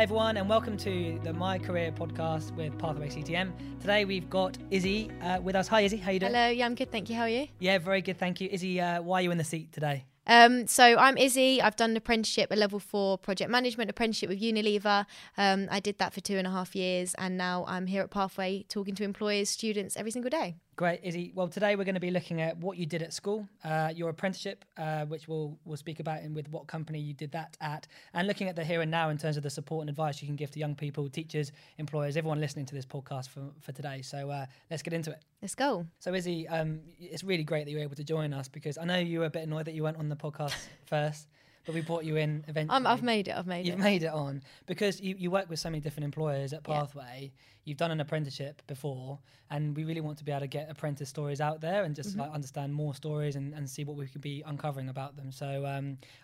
Hi everyone, and welcome to the My Career podcast with Pathway CTM. Today we've got Izzy with us. Hi Izzy, how you doing? Hello, yeah, I'm good, thank you. How are you? Yeah, very good, thank you. Izzy, why are you in the seat today? So I'm Izzy. I've done an apprenticeship, a level 4 project management apprenticeship with Unilever. I did that for 2.5 years, and now I'm here at Pathway talking to employers, students every single day. Great, Izzy. Well, today we're going to be looking at what you did at school, your apprenticeship, which we'll speak about, and with what company you did that at, and looking at the here and now in terms of the support and advice you can give to young people, teachers, employers, everyone listening to this podcast for today. So let's get into it. Let's go. So Izzy, it's really great that you're able to join us, because I know you were a bit annoyed that you weren't on the podcast first, but we brought you in eventually. I've made it. You've made it on, because you work with so many different employers at Pathway. Yeah. You've done an apprenticeship before, and we really want to be able to get apprentice stories out there and just like, understand more stories and see what we could be uncovering about them. So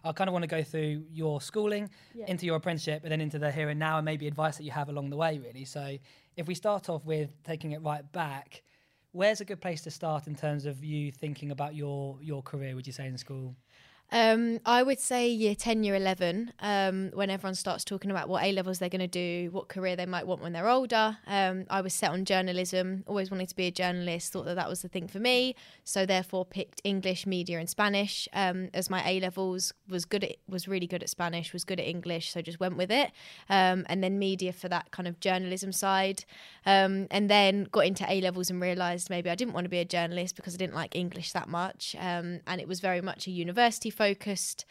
I kind of want to go through your schooling, into your apprenticeship, and then into the here and now, and maybe advice that you have along the way, really. So if we start off with taking it right back, where's a good place to start in terms of you thinking about your career, would you say, in school? I would say year 10, year 11, when everyone starts talking about what A levels they're going to do, what career they might want when they're older. I was set on journalism, always wanted to be a journalist, thought that was the thing for me. So therefore picked English, media and Spanish as my A levels. Was really good at Spanish, was good at English, so just went with it. And then media for that kind of journalism side. And then got into A levels and realised maybe I didn't want to be a journalist because I didn't like English that much. And it was very much a university focused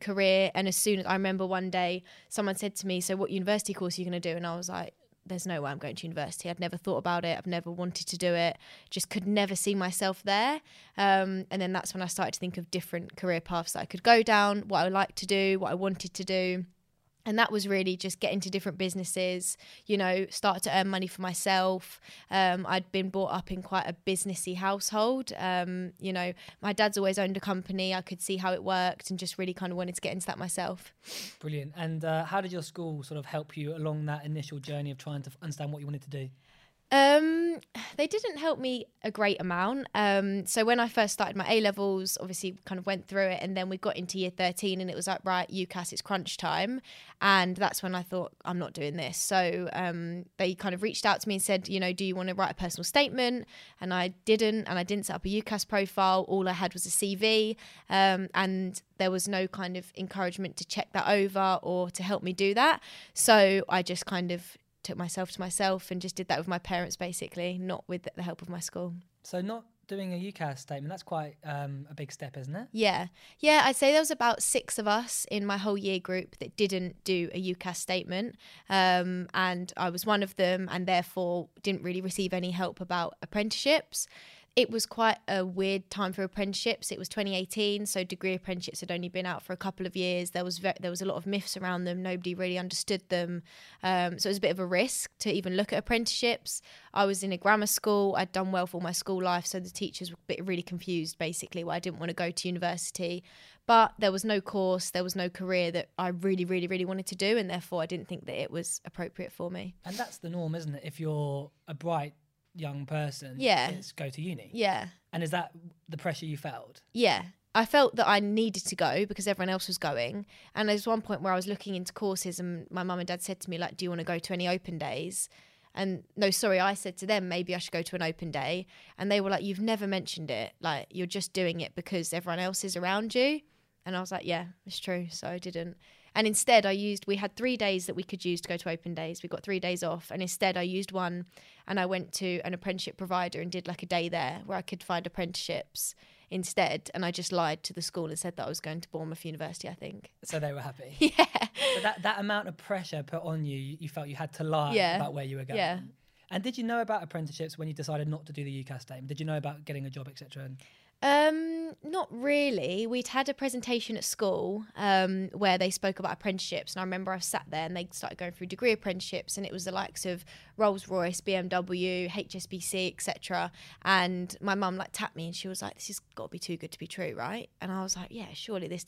career. And as soon as I remember one day someone said to me, so what university course are you going to do? And I was like, there's no way I'm going to university. I'd never thought about it. I've never wanted to do it. Just could never see myself there. And then that's when I started to think of different career paths that I could go down, what I like to do, what I wanted to do. And that was really just get into different businesses, start to earn money for myself. I'd been brought up in quite a businessy household. My dad's always owned a company. I could see how it worked and just really kind of wanted to get into that myself. Brilliant. And how did your school sort of help you along that initial journey of trying to understand what you wanted to do? They didn't help me a great amount. So when I first started my A-levels, obviously kind of went through it, and then we got into year 13 and it was like, right, UCAS, it's crunch time. And that's when I thought, I'm not doing this. So they kind of reached out to me and said, do you want to write a personal statement? And I didn't. And I didn't set up a UCAS profile. All I had was a CV. And there was no kind of encouragement to check that over or to help me do that. So I just kind of took myself to myself and just did that with my parents, basically, not with the help of my school. So not doing a UCAS statement, that's quite a big step, isn't it? Yeah, I'd say there was about 6 of us in my whole year group that didn't do a UCAS statement, and I was one of them, and therefore didn't really receive any help about apprenticeships. It was quite a weird time for apprenticeships. It was 2018, so degree apprenticeships had only been out for a couple of years. There was a lot of myths around them. Nobody really understood them. So it was a bit of a risk to even look at apprenticeships. I was in a grammar school. I'd done well for my school life, so the teachers were really confused, basically, why I didn't want to go to university. But there was no course, there was no career that I really, really, really wanted to do, and therefore I didn't think that it was appropriate for me. And that's the norm, isn't it? If you're a bright young person, it's go to uni. And is that the pressure you felt? I felt that I needed to go because everyone else was going. And there's one point where I was looking into courses, and my mum and dad said to me, like, do you want to go to any open days? And I said to them, maybe I should go to an open day. And they were like, you've never mentioned it, like, you're just doing it because everyone else is around you. And I was like, yeah, it's true. So I didn't. And instead we had 3 days that we could use to go to open days. We got 3 days off. And instead I used one, and I went to an apprenticeship provider and did like a day there where I could find apprenticeships instead. And I just lied to the school and said that I was going to Bournemouth University, I think. So they were happy. Yeah. So that amount of pressure put on you, you felt you had to lie about where you were going. Yeah. And did you know about apprenticeships when you decided not to do the UCAS statement? Did you know about getting a job, etc.? Not really. We'd had a presentation at school where they spoke about apprenticeships, and I remember I sat there and they started going through degree apprenticeships, and it was the likes of Rolls Royce, BMW, HSBC, etc. And my mum tapped me and she was like, this has got to be too good to be true, right? And I was like, yeah, surely this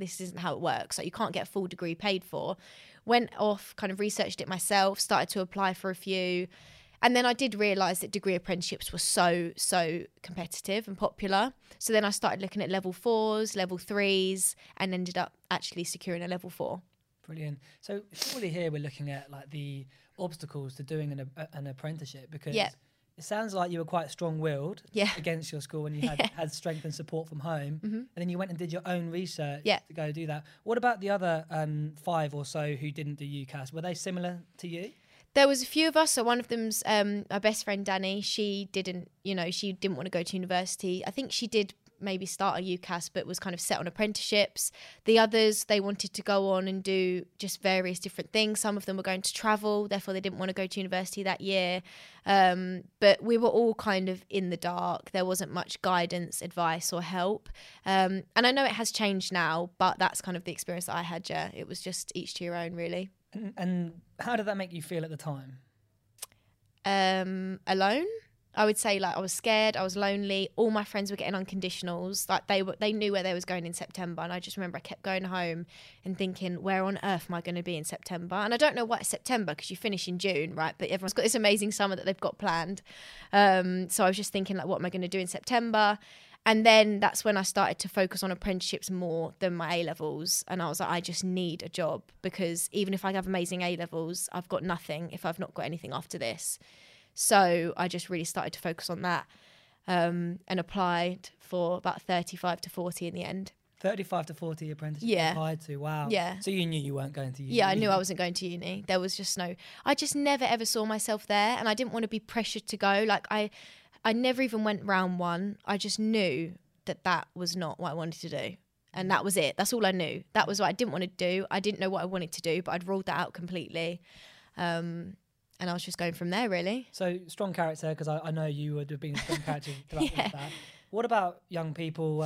isn't how it works. Like, you can't get a full degree paid for. Went off, kind of researched it myself, started to apply for a few. And then I did realise that degree apprenticeships were so, so competitive and popular. So then I started looking at level 4s, level 3s, and ended up actually securing a level 4. Brilliant. So surely here we're looking at like the obstacles to doing an apprenticeship, because it sounds like you were quite strong-willed against your school, and you had, had strength and support from home, and then you went and did your own research to go do that. What about the other 5 or so who didn't do UCAS? Were they similar to you? There was a few of us. So one of them's my best friend, Danny. She didn't, you know, she didn't want to go to university. I think she did maybe start a UCAS, but was kind of set on apprenticeships. The others, they wanted to go on and do just various different things. Some of them were going to travel, therefore they didn't want to go to university that year. But we were all kind of in the dark. There wasn't much guidance, advice or help. And I know it has changed now, but that's kind of the experience that I had, yeah. It was just each to your own, really. And how did that make you feel at the time? Alone? I would say, like, I was scared, I was lonely. All my friends were getting unconditionals. Like, they knew where they was going in September. And I just remember I kept going home and thinking, where on earth am I going to be in September? And I don't know why it's September, because you finish in June, right? But everyone's got this amazing summer that they've got planned. So I was just thinking, like, what am I going to do in September? And then that's when I started to focus on apprenticeships more than my A-levels. And I was like, I just need a job, because even if I have amazing A-levels, I've got nothing if I've not got anything after this. So I just really started to focus on that and applied for about 35 to 40 in the end. 35 to 40 apprenticeship applied to, wow. Yeah. So you knew you weren't going to uni? Yeah, I knew I wasn't going to uni. There was just no, I just never ever saw myself there, and I didn't want to be pressured to go. Like I never even went round one. I just knew that that was not what I wanted to do. And that was it. That's all I knew. That was what I didn't want to do. I didn't know what I wanted to do, but I'd ruled that out completely. And I was just going from there, really. So strong character, because I know you would have been a strong character throughout that. What about young people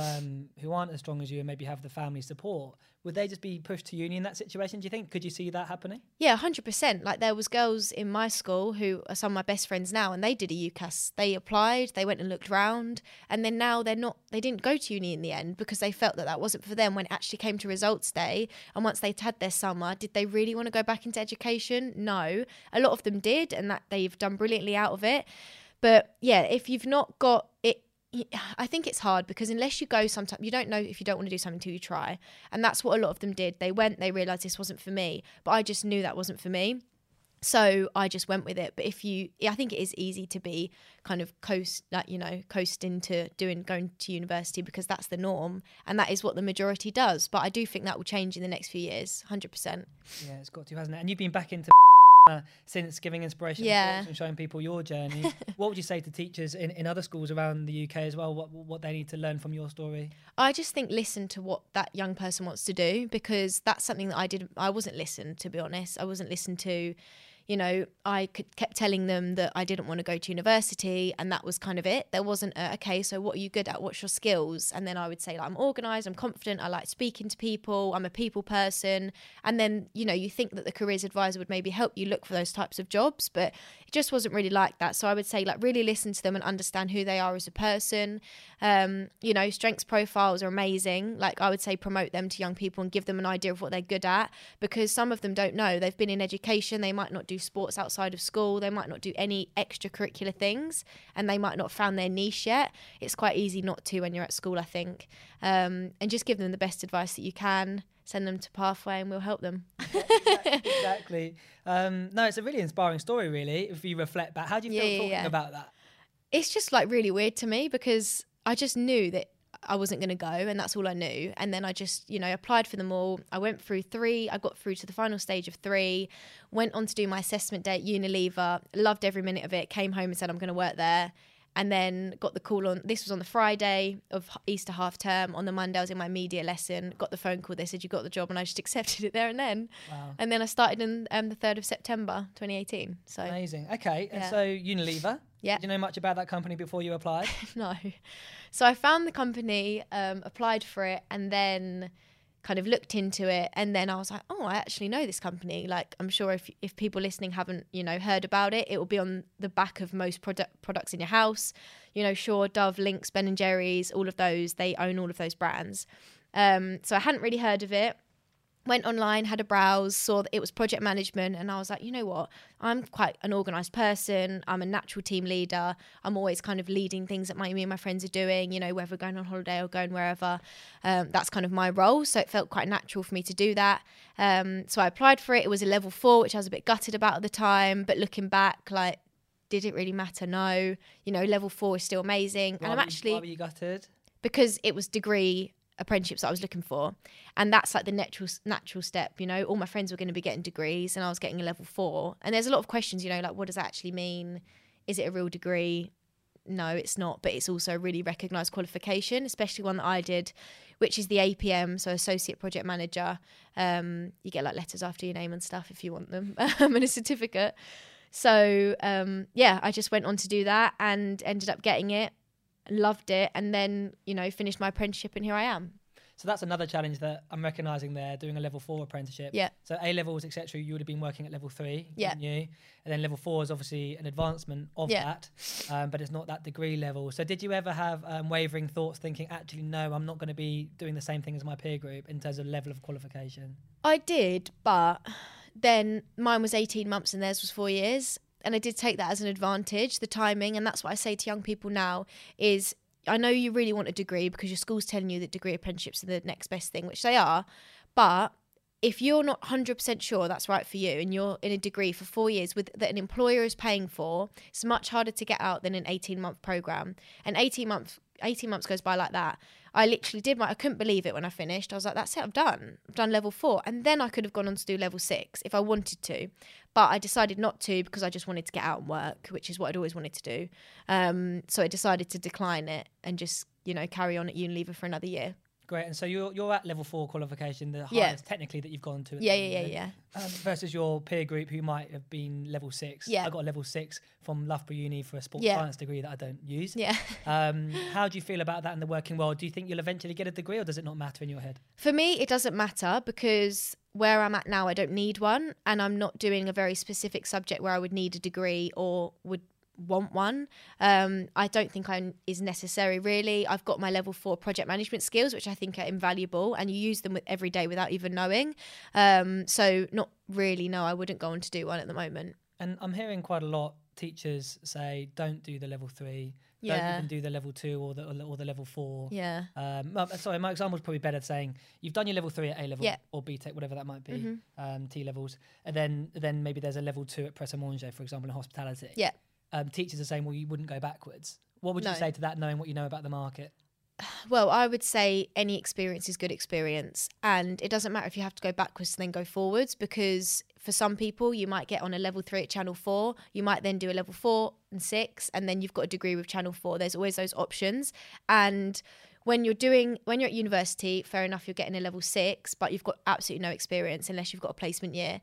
who aren't as strong as you and maybe have the family support? Would they just be pushed to uni in that situation, do you think? Could you see that happening? Yeah, 100%. Like, there was girls in my school who are some of my best friends now, and they did a UCAS. They applied, they went and looked round, and then now they didn't go to uni in the end, because they felt that that wasn't for them when it actually came to results day. And once they'd had their summer, did they really want to go back into education? No. A lot of them did, and that they've done brilliantly out of it. But yeah, if you've not got it, I think it's hard, because unless you go sometime, you don't know if you don't want to do something until you try. And that's what a lot of them did. They went, they realised this wasn't for me, but I just knew that wasn't for me. So I just went with it. But I think it is easy to be kind of coast into going to university, because that's the norm. And that is what the majority does. But I do think that will change in the next few years, 100%. Yeah, it's got to, hasn't it? And you've been back into since giving inspiration and showing people your journey. What would you say to teachers in other schools around the UK as well, what they need to learn from your story? I just think listen to what that young person wants to do, because that's something that I wasn't listened, to be honest. I wasn't listened to. You know, kept telling them that I didn't want to go to university, and that was kind of it. There wasn't okay, so what are you good at? What's your skills? And then I would say, like, I'm organised, I'm confident, I like speaking to people, I'm a people person. And then, you know, you think that the careers advisor would maybe help you look for those types of jobs, but it just wasn't really like that. So I would say, like, really listen to them and understand who they are as a person. You know, strengths profiles are amazing. Like, I would say promote them to young people and give them an idea of what they're good at, because some of them don't know. They've been in education, they might not do sports outside of school, they might not do any extracurricular things, and they might not found their niche yet. It's quite easy not to when you're at school, I think. And just give them the best advice that you can. Send them to Pathway and we'll help them. Exactly. No, it's a really inspiring story, really, if you reflect back. How do you feel talking about that? It's just, like, really weird to me, because I just knew that I wasn't going to go, and that's all I knew. And then I just, you know, applied for them all. I went through 3. I got through to the final stage of 3, went on to do my assessment day at Unilever, loved every minute of it, came home and said I'm going to work there. And then got the call this was on the Friday of Easter half term. On the Monday I was in my media lesson, got the phone call, they said you got the job, and I just accepted it there and then. Wow. And then I started in the 3rd of September 2018. So amazing. Okay, and so Unilever. Yeah. Did you know much about that company before you applied? No. So I found the company, applied for it, and then kind of looked into it, and then I was like, oh, I actually know this company. Like, I'm sure if people listening haven't, you know, heard about it, it will be on the back of most products in your house. You know, sure, Dove, Lynx, Ben & Jerry's, all of those, they own all of those brands. So I hadn't really heard of it. went online, had a browse, saw that it was project management, and I was like, you know what, I'm quite an organised person, I'm a natural team leader, I'm always kind of leading things that me and my friends are doing, you know, whether we're going on holiday or going wherever, that's kind of my role, so it felt quite natural for me to do that. So I applied for it, it was a level 4, which I was a bit gutted about at the time, but looking back, like, did it really matter? No, you know, level 4 is still amazing. Why, and I'm actually... Why were you gutted? Because it was degree... apprenticeships that I was looking for, and that's like the natural step, you know. All my friends were going to be getting degrees and I was getting a level 4, and there's a lot of questions, you know, like what does that actually mean? Is it a real degree? No, it's not, but it's also a really recognised qualification, especially one that I did, which is the APM, so Associate Project Manager. You get like letters after your name and stuff if you want them, and a certificate. So yeah, I just went on to do that and ended up getting it. Loved it, and then, you know, finished my apprenticeship and here I am. So that's another challenge that I'm recognising there, doing a level 4 apprenticeship. Yeah. So A levels, etc., you would have been working at level 3, yeah, wouldn't you? And then level 4 is obviously an advancement of yeah. that, but it's not that degree level. So did you ever have wavering thoughts, thinking, actually, no, I'm not going to be doing the same thing as my peer group in terms of level of qualification? I did, but then mine was 18 months and theirs was 4 years. And I did take that as an advantage, the timing. And that's what I say to young people now is, I know you really want a degree because your school's telling you that degree apprenticeships are the next best thing, which they are. But if you're not 100% sure that's right for you and you're in a degree for 4 years with that an employer is paying for, it's much harder to get out than an 18-month programme. And 18 months goes by like that. I literally did I couldn't believe it when I finished. I was like, that's it, I've done level 4. And then I could have gone on to do level 6 if I wanted to, but I decided not to because I just wanted to get out and work, which is what I'd always wanted to do. So I decided to decline it and just, you know, carry on at Unilever for another year. Great. And so you're at level 4 qualification, the highest yeah. technically that you've gone to. Yeah. Versus your peer group who might have been level 6. Yeah. I got a level 6 from Loughborough Uni for a sports yeah. science degree that I don't use. Yeah. How do you feel about that in the working world? Do you think you'll eventually get a degree, or does it not matter in your head? For me, it doesn't matter because where I'm at now, I don't need one, and I'm not doing a very specific subject where I would need a degree or would want one. I don't think is necessary, really. I've got my level 4 project management skills, which I think are invaluable, and you use them every day without even knowing. So not really, no, I wouldn't go on to do one at the moment. And I'm hearing quite a lot teachers say, don't do the level 3, yeah. don't even do the level 2 or the level 4. Yeah. Sorry, my example is probably better saying you've done your level 3 at A level yeah. or BTEC, whatever that might be, mm-hmm. T levels, and then maybe there's a level 2 at Presse Manger, for example, in hospitality. Yeah. Teachers are saying, well, you wouldn't go backwards. What would you say to that, knowing what you know about the market? Well, I would say any experience is good experience, and it doesn't matter if you have to go backwards and then go forwards, because for some people you might get on a level 3 at Channel 4, you might then do a level 4 and 6, and then you've got a degree with Channel 4. There's always those options. And when you're at university, fair enough, you're getting a level 6, but you've got absolutely no experience unless you've got a placement year.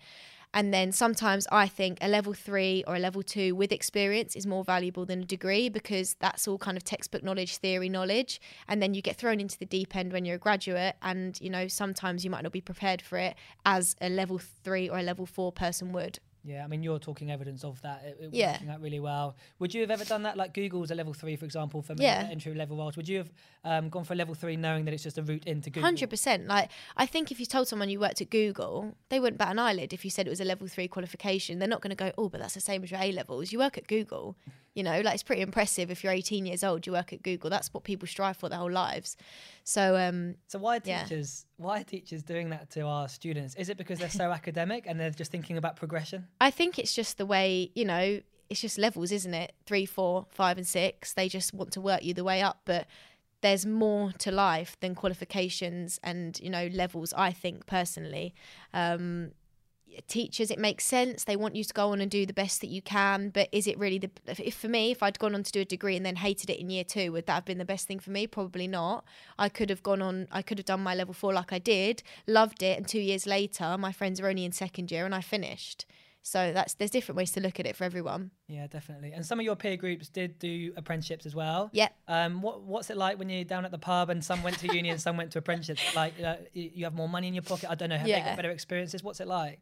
And then sometimes I think a level 3 or a level 2 with experience is more valuable than a degree, because that's all kind of textbook knowledge, theory knowledge. And then you get thrown into the deep end when you're a graduate, and, you know, sometimes you might not be prepared for it as a level 3 or a level 4 person would. Yeah, I mean, you're talking evidence of that. It was working out really well. Would you have ever done that? Like Google's a level 3, for example, for entry level roles. Would you have gone for a level 3 knowing that it's just a route into Google? 100%. Like, I think if you told someone you worked at Google, they wouldn't bat an eyelid if you said it was a level 3 qualification. They're not going to go, oh, but that's the same as your A levels. You work at Google. You know, like, it's pretty impressive if you're 18 years old, you work at Google. That's what people strive for their whole lives. So, why are teachers doing that to our students? Is it because they're so academic and they're just thinking about progression? I think it's just the way, you know, it's just levels, isn't it? 3, 4, 5 and 6. They just want to work you the way up. But there's more to life than qualifications and, you know, levels, I think, personally. Teachers, it makes sense. They want you to go on and do the best that you can. But is it really if I'd gone on to do a degree and then hated it in year 2, would that have been the best thing for me? Probably not. I could have done my level 4 like I did, loved it. And 2 years later, my friends are only in second year and I finished. So there's different ways to look at it for everyone. Yeah, definitely. And some of your peer groups did do apprenticeships as well. Yeah. What's it like when you're down at the pub and some went to uni and some went to apprenticeships? Like, you have more money in your pocket. I don't know. Have they got better experiences? What's it like?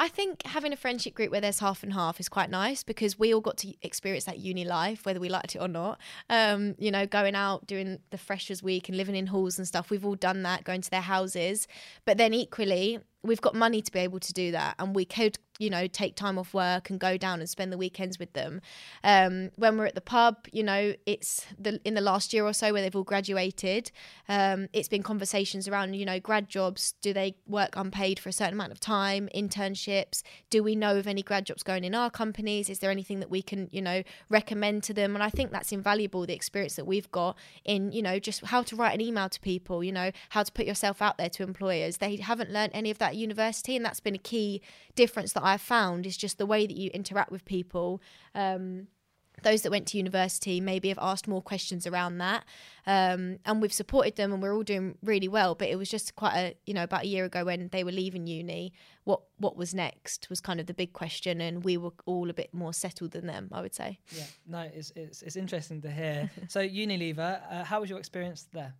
I think having a friendship group where there's half and half is quite nice, because we all got to experience that uni life, whether we liked it or not. You know, going out, doing the freshers week and living in halls and stuff. We've all done that, going to their houses. But then equally, we've got money to be able to do that, and we could, you know, take time off work and go down and spend the weekends with them. When we're at the pub, you know, it's in the last year or so where they've all graduated, it's been conversations around, you know, grad jobs. Do they work unpaid for a certain amount of time? Internships? Do we know of any grad jobs going in our companies? Is there anything that we can, you know, recommend to them? And I think that's invaluable, the experience that we've got in, you know, just how to write an email to people, you know, how to put yourself out there to employers. They haven't learned any of that at university, and that's been a key difference that I've found, is just the way that you interact with people. Those that went to university maybe have asked more questions around that, and we've supported them and we're all doing really well. But it was just quite a, you know, about a year ago when they were leaving uni, what was next was kind of the big question, and we were all a bit more settled than them, I would say. Yeah, no, it's interesting to hear. So Unilever, how was your experience there?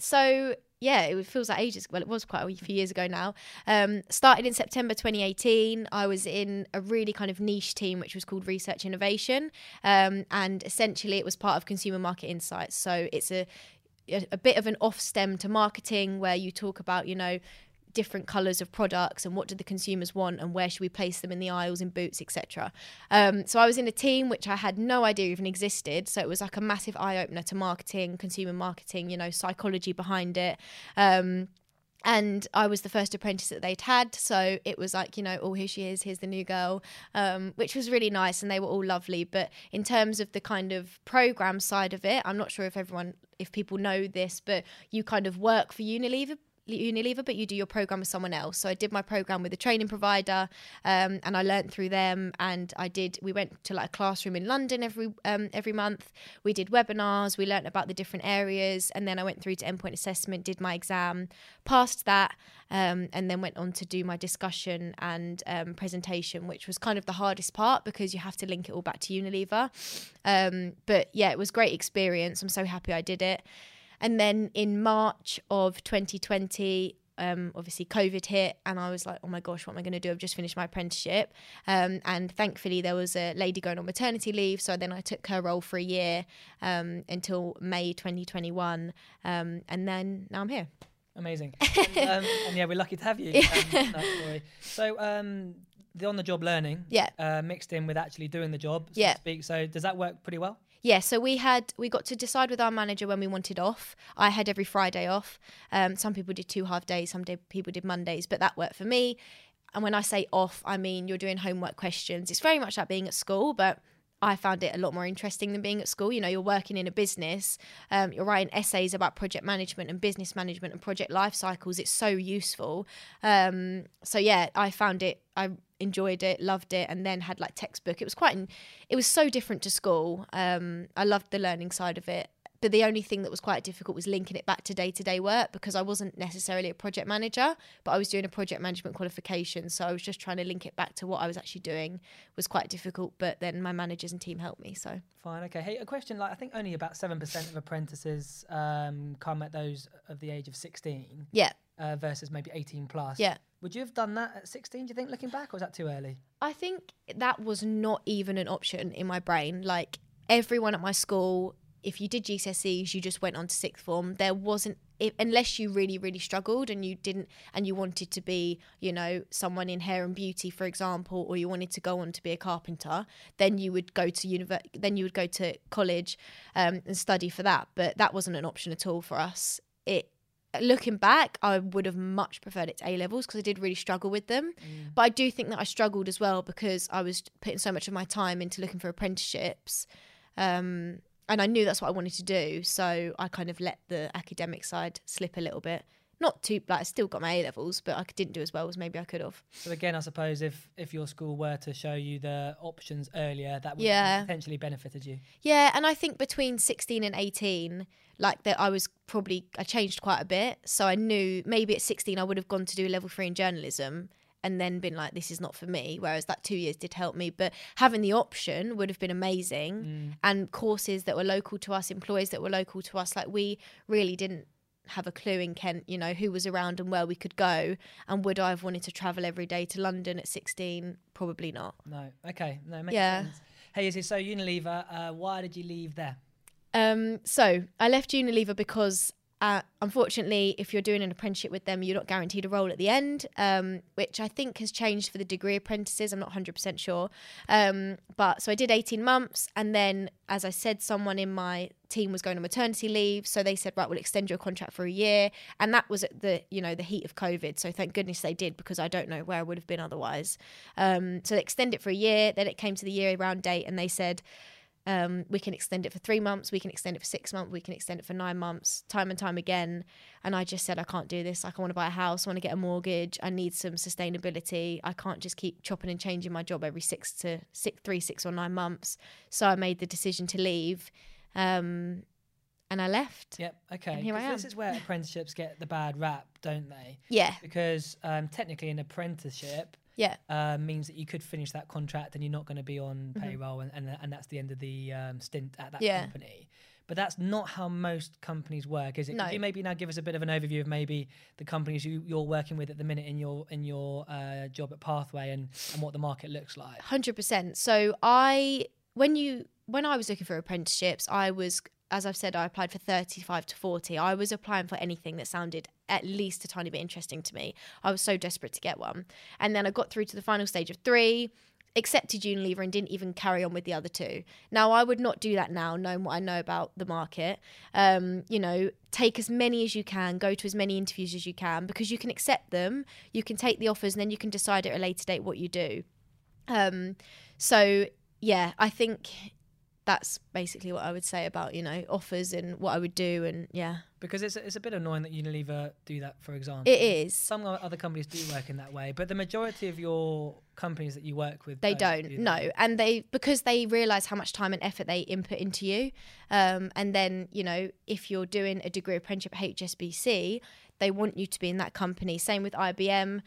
So yeah, it feels like ages. Well, it was quite a few years ago now. Started in September 2018. I was in a really kind of niche team, which was called Research Innovation. And essentially it was part of Consumer Market Insights. So it's a bit of an off stem to marketing, where you talk about, you know, different colours of products and what do the consumers want and where should we place them in the aisles, in Boots, etc. So I was in a team which I had no idea even existed, so it was like a massive eye-opener to marketing, consumer marketing, you know, psychology behind it. And I was the first apprentice that they'd had, so it was like, you know, oh, here she is, here's the new girl, which was really nice, and they were all lovely. But in terms of the kind of programme side of it, I'm not sure if people know this, but you kind of work for Unilever, but you do your program with someone else. So I did my program with a training provider, and I learnt through them. And we went to like a classroom in London every month. We did webinars, we learnt about the different areas, and then I went through to endpoint assessment, did my exam, passed that, and then went on to do my discussion and presentation, which was kind of the hardest part because you have to link it all back to Unilever. But yeah, it was a great experience. I'm so happy I did it. And then in March of 2020, obviously COVID hit, and I was like, oh my gosh, what am I going to do? I've just finished my apprenticeship. And thankfully there was a lady going on maternity leave. So then I took her role for a year until May 2021. And then now I'm here. Amazing. And yeah, we're lucky to have you. Nice story. So the on-the-job learning mixed in with actually doing the job, so to speak. So does that work pretty well? Yeah, so we got to decide with our manager when we wanted off. I had every Friday off. Some people did 2 half days, some people did Mondays, but that worked for me. And when I say off, I mean you're doing homework questions. It's very much like being at school, but I found it a lot more interesting than being at school. You know, you're working in a business, you're writing essays about project management and business management and project life cycles. It's so useful. So yeah, I enjoyed it, loved it, and then had like textbook. It was so different to school. I loved the learning side of it. But the only thing that was quite difficult was linking it back to day-to-day work, because I wasn't necessarily a project manager, but I was doing a project management qualification. So I was just trying to link it back to what I was actually doing was quite difficult. But then my managers and team helped me. So fine. Okay. Hey, a question. Like, I think only about 7% of apprentices come at those of the age of 16. Yeah. Versus maybe 18 plus. Yeah. Would you have done that at 16, do you think, looking back, or was that too early? I think that was not even an option in my brain. Like, everyone at my school, if you did GCSEs, you just went on to sixth form. There wasn't, unless you really, really struggled and you didn't, and you wanted to be, you know, someone in hair and beauty, for example, or you wanted to go on to be a carpenter, then you would go to college and study for that. But that wasn't an option at all for us. Looking back, I would have much preferred it to A levels, because I did really struggle with them. Mm. But I do think that I struggled as well because I was putting so much of my time into looking for apprenticeships. And I knew that's what I wanted to do. So I kind of let the academic side slip a little bit. Not too, like, I still got my A levels, but I didn't do as well as maybe I could have. So again, I suppose if your school were to show you the options earlier, that would have potentially benefited you. Yeah, and I think between 16 and 18, like, that I changed quite a bit. So I knew maybe at 16 I would have gone to do level 3 in journalism. and then been like, this is not for me, whereas that 2 years did help me. But having the option would have been amazing. Mm. And courses that were local to us, employers that were local to us, like we really didn't have a clue in Kent, you know, who was around and where we could go. And would I have wanted to travel every day to London at 16? Probably not. No. Okay. No, makes sense. Hey, Izzy, so Unilever, why did you leave there? So I left Unilever because unfortunately, if you're doing an apprenticeship with them, you're not guaranteed a role at the end, which I think has changed for the degree apprentices. I'm not 100% sure. But so I did 18 months. And then, as I said, someone in my team was going on maternity leave. So they said, right, we'll extend your contract for a year. And that was at the, you know, the heat of COVID. So thank goodness they did, because I don't know where I would have been otherwise. So they extend it for a year. Then it came to the year round date and they said, we can extend it for 3 months, we can extend it for 6 months, we can extend it for 9 months, time and time again. And I just said, I can't do this. Like, I want to buy a house, I want to get a mortgage, I need some sustainability. I can't just keep chopping and changing my job every 3, 6 or 9 months. So I made the decision to leave. And I left. Yep. Okay. And here I am. This is where apprenticeships get the bad rap, don't they? Yeah. Because technically an apprenticeship means that you could finish that contract and you're not going to be on payroll, and that's the end of the stint at that company. But that's not how most companies work, is it? No. Could you maybe now give us a bit of an overview of maybe the companies you're working with at the minute in your job at Pathway and what the market looks like? 100%. So when I was looking for apprenticeships, I was, as I've said, I applied for 35 to 40. I was applying for anything that sounded at least a tiny bit interesting to me. I was so desperate to get one. And then I got through to the final stage of 3, accepted Unilever, and didn't even carry on with the other 2. Now, I would not do that now, knowing what I know about the market. You know, take as many as you can, go to as many interviews as you can, because you can accept them, you can take the offers, and then you can decide at a later date what you do. So, yeah, I think that's basically what I would say about, you know, offers and what I would do. And yeah, because it's a bit annoying that Unilever do that, for example. It is. Some other companies do work in that way, but the majority of your companies that you work with, they don't. No. And because they realize how much time and effort they input into you. And then, you know, if you're doing a degree apprenticeship at HSBC, they want you to be in that company. Same with IBM.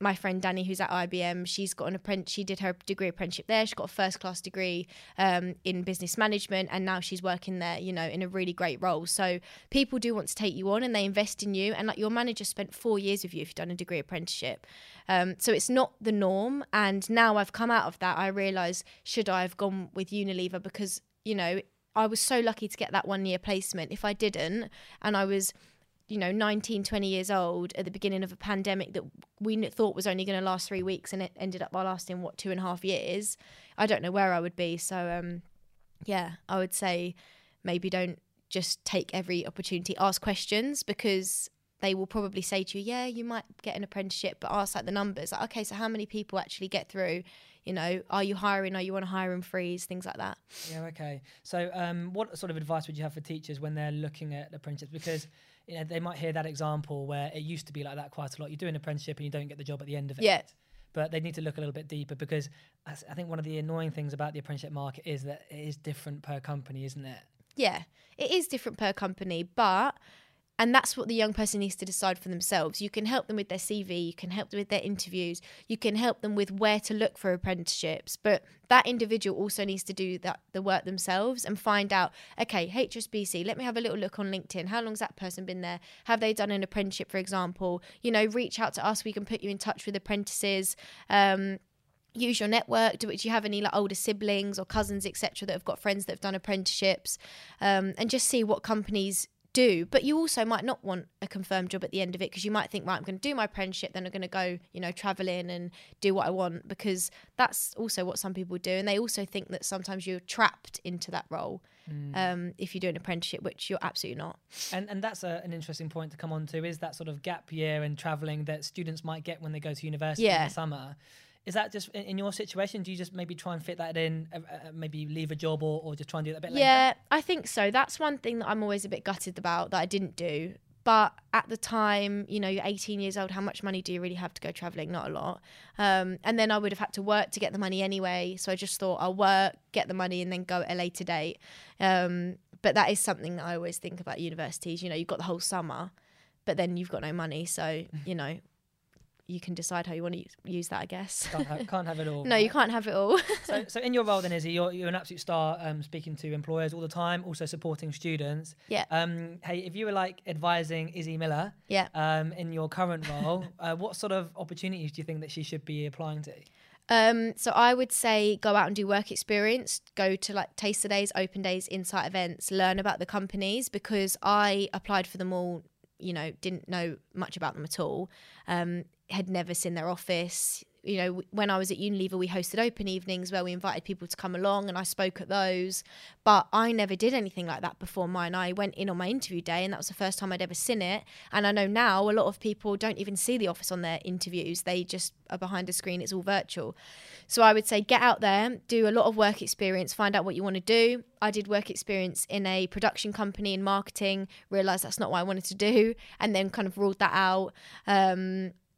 My friend Danny, who's at IBM, she did her degree apprenticeship there. She got a first-class degree in business management, and now she's working there, you know, in a really great role. So people do want to take you on, and they invest in you. And like, your manager spent 4 years with you if you've done a degree apprenticeship. So it's not the norm. And now I've come out of that, I realise, should I have gone with Unilever? Because, you know, I was so lucky to get that 1-year placement. If I didn't, and I was, you know, 19, 20 years old at the beginning of a pandemic that we thought was only going to last 3 weeks, and it ended up lasting, 2.5 years. I don't know where I would be. So, yeah, I would say maybe don't just take every opportunity. Ask questions, because they will probably say to you, yeah, you might get an apprenticeship, but ask like the numbers. Like, okay, so how many people actually get through? You know, are you hiring? Are you on a hiring freeze? Things like that. Yeah, okay. So what sort of advice would you have for teachers when they're looking at apprenticeships? Because you know, they might hear that example where it used to be like that quite a lot. You do an apprenticeship and you don't get the job at the end of it. Yeah. But they need to look a little bit deeper, because I think one of the annoying things about the apprenticeship market is that it is different per company, isn't it? Yeah, it is different per company, but... And that's what the young person needs to decide for themselves. You can help them with their CV, you can help them with their interviews, you can help them with where to look for apprenticeships. But that individual also needs to do the work themselves and find out, okay, HSBC, let me have a little look on LinkedIn. How long's that person been there? Have they done an apprenticeship, for example? You know, reach out to us. We can put you in touch with apprentices. Use your network. Do you have any like older siblings or cousins, etc., that have got friends that have done apprenticeships? And just see what companies do. But you also might not want a confirmed job at the end of it, because you might think, right, I'm going to do my apprenticeship, then I'm going to go, you know, traveling and do what I want, because that's also what some people do. And they also think that sometimes you're trapped into that role if you do an apprenticeship, which you're absolutely not. And that's an interesting point to come on to, is that sort of gap year and traveling that students might get when they go to university in the summer. Is that just in your situation? Do you just maybe try and fit that in, maybe leave a job or just try and do that a bit later? Yeah, I think so. That's one thing that I'm always a bit gutted about that I didn't do. But at the time, you know, you're 18 years old, how much money do you really have to go travelling? Not a lot. And then I would have had to work to get the money anyway. So I just thought, I'll work, get the money, and then go at a later date. But that is something that I always think about universities. You know, you've got the whole summer, but then you've got no money. So, you know, you can decide how you want to use that, I guess. Can't have it all. No, you can't have it all. So in your role then, Izzy, you're an absolute star, speaking to employers all the time, also supporting students. Yeah. Hey, if you were like advising Izzy Miller, yeah, in your current role, what sort of opportunities do you think that she should be applying to? So I would say go out and do work experience, go to like taster days, open days, insight events, learn about the companies, because I applied for them all, you know, didn't know much about them at all. Had never seen their office. You know, when I was at Unilever, we hosted open evenings where we invited people to come along and I spoke at those, but I never did anything like that before mine. I went in on my interview day and that was the first time I'd ever seen it. And I know now a lot of people don't even see the office on their interviews. They just are behind a screen. It's all virtual. So I would say get out there, do a lot of work experience, find out what you want to do. I did work experience in a production company in marketing, realised that's not what I wanted to do, and then kind of ruled that out.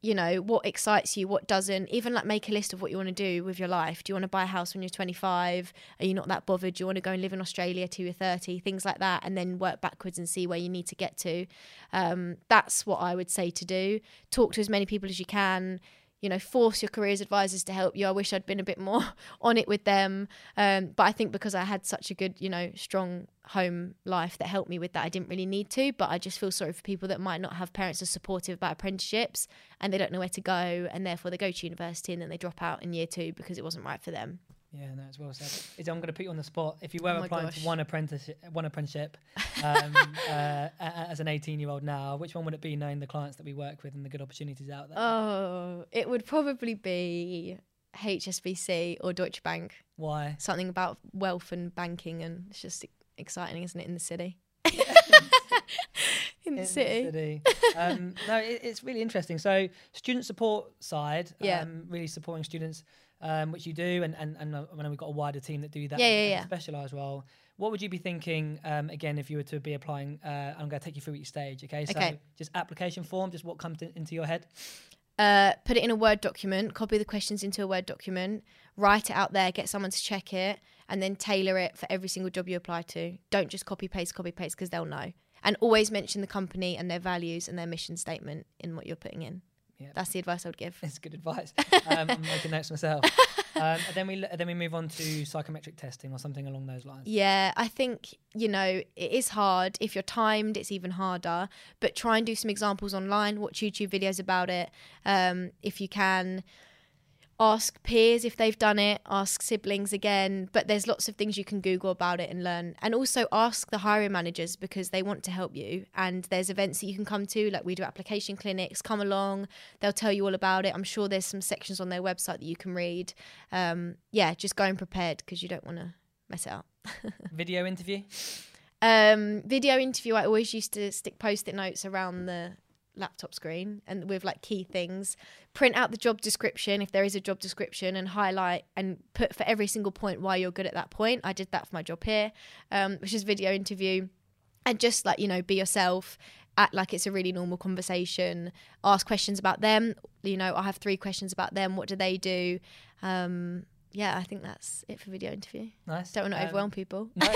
You know, what excites you, what doesn't. Even like make a list of what you want to do with your life. Do you want to buy a house when you're 25? Are you not that bothered? Do you want to go and live in Australia till you're 30? Things like that, and then work backwards and see where you need to get to. That's what I would say to do. Talk to as many people as you can. You know, force your careers advisors to help you. I wish I'd been a bit more on it with them. But I think because I had such a good, you know, strong home life that helped me with that, I didn't really need to. But I just feel sorry for people that might not have parents who are supportive about apprenticeships and they don't know where to go. And therefore they go to university and then they drop out in year 2 because it wasn't right for them. Yeah, no, it's well said. Izzy, I'm going to put you on the spot. If you were applying to one apprenticeship as an 18-year-old now, which one would it be, knowing the clients that we work with and the good opportunities out there? Oh, it would probably be HSBC or Deutsche Bank. Why? Something about wealth and banking, and it's just exciting, isn't it, in the city? In the city. No, it's really interesting. So student support side, yeah, really supporting students, which you do, and we've got a wider team that do that, yeah. Specialised role. What would you be thinking, again, if you were to be applying? I'm going to take you through each stage, okay? So just application form, just what comes into your head? Put it in a Word document, copy the questions into a Word document, write it out there, get someone to check it, and then tailor it for every single job you apply to. Don't just copy-paste, because they'll know. And always mention the company and their values and their mission statement in what you're putting in. Yep. That's the advice I would give. It's good advice. I'm making notes myself. And then we move on to psychometric testing or something along those lines. Yeah, I think, you know, it is hard. If you're timed, it's even harder. But try and do some examples online. Watch YouTube videos about it if you can. Ask peers if they've done it, ask siblings again, but there's lots of things you can Google about it and learn. And also ask the hiring managers, because they want to help you. And there's events that you can come to, like we do application clinics, come along, they'll tell you all about it. I'm sure there's some sections on their website that you can read. Yeah, just go in prepared, because you don't want to mess it up. Video interview? Video interview, I always used to stick post-it notes around the laptop screen and with like key things. Print out the job description if there is a job description and highlight and put for every single point why you're good at that point. I did that for my job here, which is video interview. And just like, you know, be yourself, act like it's a really normal conversation. Ask questions about them. You know, I have 3 questions about them. What do they do? Yeah, I think that's it for video interview. Nice. Don't want to overwhelm people. No.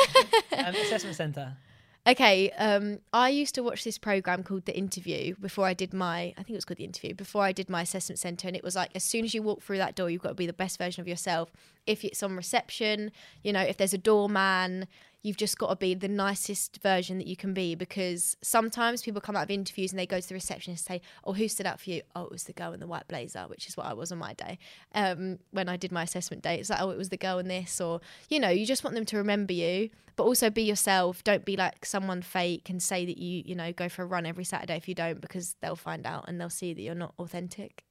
Assessment centre. Okay, I used to watch this program called The Interview before I did my, I think it was called The Interview, before I did my assessment centre. And it was like, as soon as you walk through that door, you've got to be the best version of yourself. If it's on reception, you know, if there's a doorman, you've just got to be the nicest version that you can be, because sometimes people come out of interviews and they go to the receptionist and say, oh, who stood out for you? Oh, it was the girl in the white blazer, which is what I was on my day. When I did my assessment day, it's like, oh, it was the girl in this, or, you know, you just want them to remember you, but also be yourself. Don't be like someone fake and say that you know, go for a run every Saturday if you don't, because they'll find out and they'll see that you're not authentic.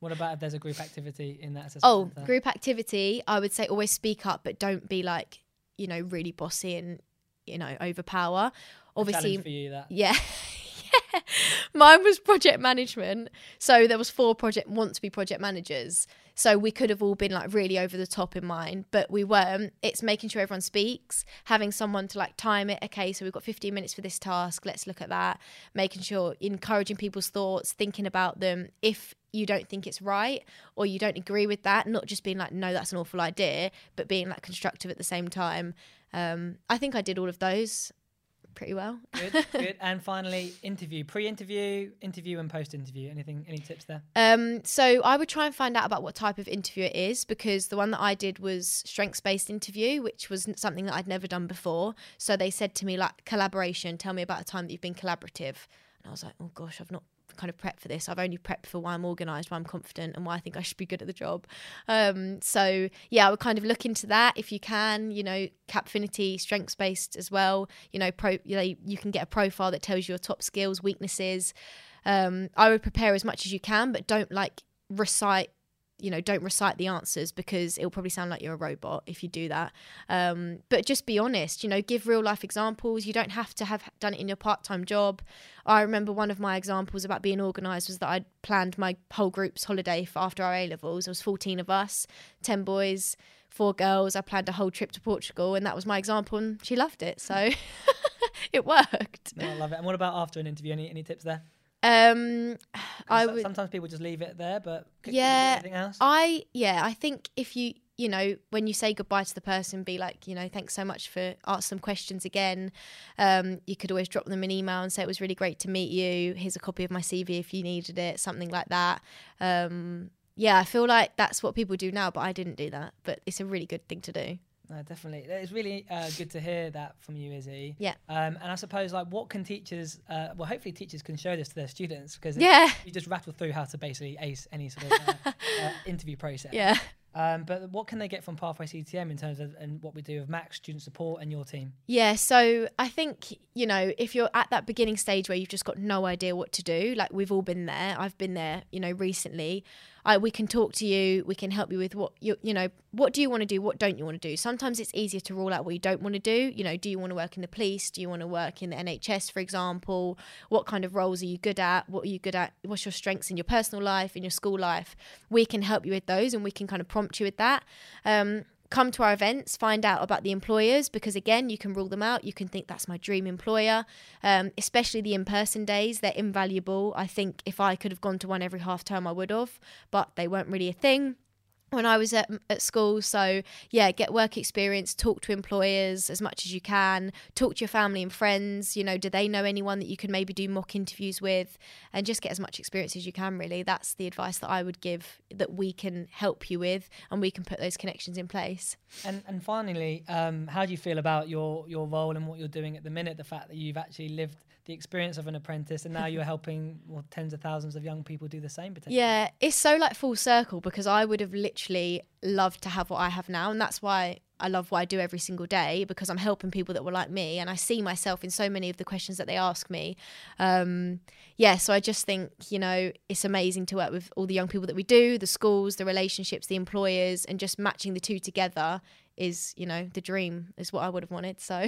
What about if there's a group activity in that assessment? Oh, center? Group activity, I would say always speak up, but don't be like, you know, really bossy and, you know, overpower. Obviously, challenge for you, that. Yeah. Yeah. Mine was project management. So there was 4 want-to-be project managers. So we could have all been like really over the top in mine, but we weren't. It's making sure everyone speaks, having someone to like time it. Okay, so we've got 15 minutes for this task. Let's look at that. Making sure, encouraging people's thoughts, thinking about them. If you don't think it's right or you don't agree with that, not just being like, no, that's an awful idea, but being like constructive at the same time. I think I did all of those. pretty well. Good, good. And finally, interview, pre-interview, interview and post-interview. Anything, any tips there? So I would try and find out about what type of interview it is, because the one that I did was strengths-based interview, which was something that I'd never done before. So they said to me, like, collaboration, tell me about a time that you've been collaborative. And I was like, oh gosh, I've not kind of prepped for this. I've only prepped for why I'm organised, why I'm confident, and why I think I should be good at the job. So yeah, I would kind of look into that if you can, you know, Capfinity, strengths-based as well, you know, you can get a profile that tells you your top skills, weaknesses. I would prepare as much as you can, but don't like recite, you know, don't recite the answers, because it'll probably sound like you're a robot if you do that. But just be honest, you know, give real life examples. You don't have to have done it in your part-time job. I remember one of my examples about being organised was that I'd planned my whole group's holiday for after our A-levels. There was 14 of us, 10 boys, 4 girls. I planned a whole trip to Portugal, and that was my example, and she loved it. So it worked. No, I love it. And what about after an interview? Any tips there? Sometimes people just leave it there, but yeah, anything else? I think if you know, when you say goodbye to the person, be like, you know, thanks so much for ask some questions again. You could always drop them an email and say, it was really great to meet you. Here's a copy of my CV if you needed it, something like that. Yeah, I feel like that's what people do now, but I didn't do that. But it's a really good thing to do. No, definitely. It's really good to hear that from you, Izzy. Yeah. And I suppose, like, what can teachers, well, hopefully teachers can show this to their students, because you just rattle through how to basically ace any sort of interview process. Yeah. But what can they get from Pathway CTM in terms of and what we do with Max, student support and your team? Yeah, so I think, you know, if you're at that beginning stage where you've just got no idea what to do, like we've all been there, I've been there, you know, recently, we can talk to you, we can help you with what, you know, what do you want to do, what don't you want to do? Sometimes it's easier to rule out what you don't want to do. You know, do you want to work in the police? Do you want to work in the NHS, for example? What kind of roles are you good at? What are you good at? What's your strengths in your personal life, in your school life? We can help you with those, and we can kind of prompt you with that. Come to our events, find out about the employers, because again, you can rule them out. You can think, that's my dream employer. Especially the in-person days, they're invaluable. I think if I could have gone to one every half term, I would have, but they weren't really a thing when I was at school. So yeah, get work experience, talk to employers as much as you can, talk to your family and friends, you know, do they know anyone that you can maybe do mock interviews with, and just get as much experience as you can, really. That's the advice that I would give, that we can help you with, and we can put those connections in place. And finally, how do you feel about your role and what you're doing at the minute, the fact that you've actually lived the experience of an apprentice, and now you're helping tens of thousands of young people do the same potentially? Yeah, it's so like full circle, because I would have literally loved to have what I have now, and that's why I love what I do every single day, because I'm helping people that were like me, and I see myself in so many of the questions that they ask me. Yeah, so I just think, you know, it's amazing to work with all the young people that we do, the schools, the relationships, the employers, and just matching the two together is, you know, the dream is what I would have wanted. So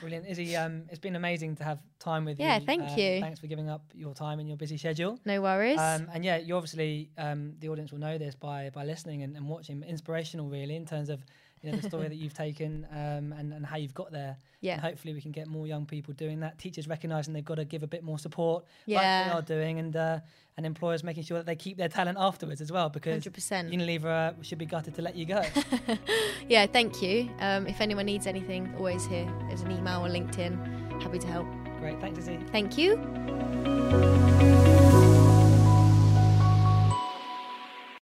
brilliant, Izzy. It's been amazing to have time with you. Yeah, thank you. Thanks for giving up your time and your busy schedule. No worries. And yeah, you obviously, the audience will know this by listening and watching. Inspirational, really, in terms of, you know, the story that you've taken and how you've got there. Yeah. And hopefully we can get more young people doing that. Teachers recognising they've got to give a bit more support, like they are doing, and employers making sure that they keep their talent afterwards as well, because 100%. Unilever should be gutted to let you go. Yeah, thank you. If anyone needs anything, always here. There's an email or LinkedIn. Happy to help. Great, thanks, Izzy. Thank you.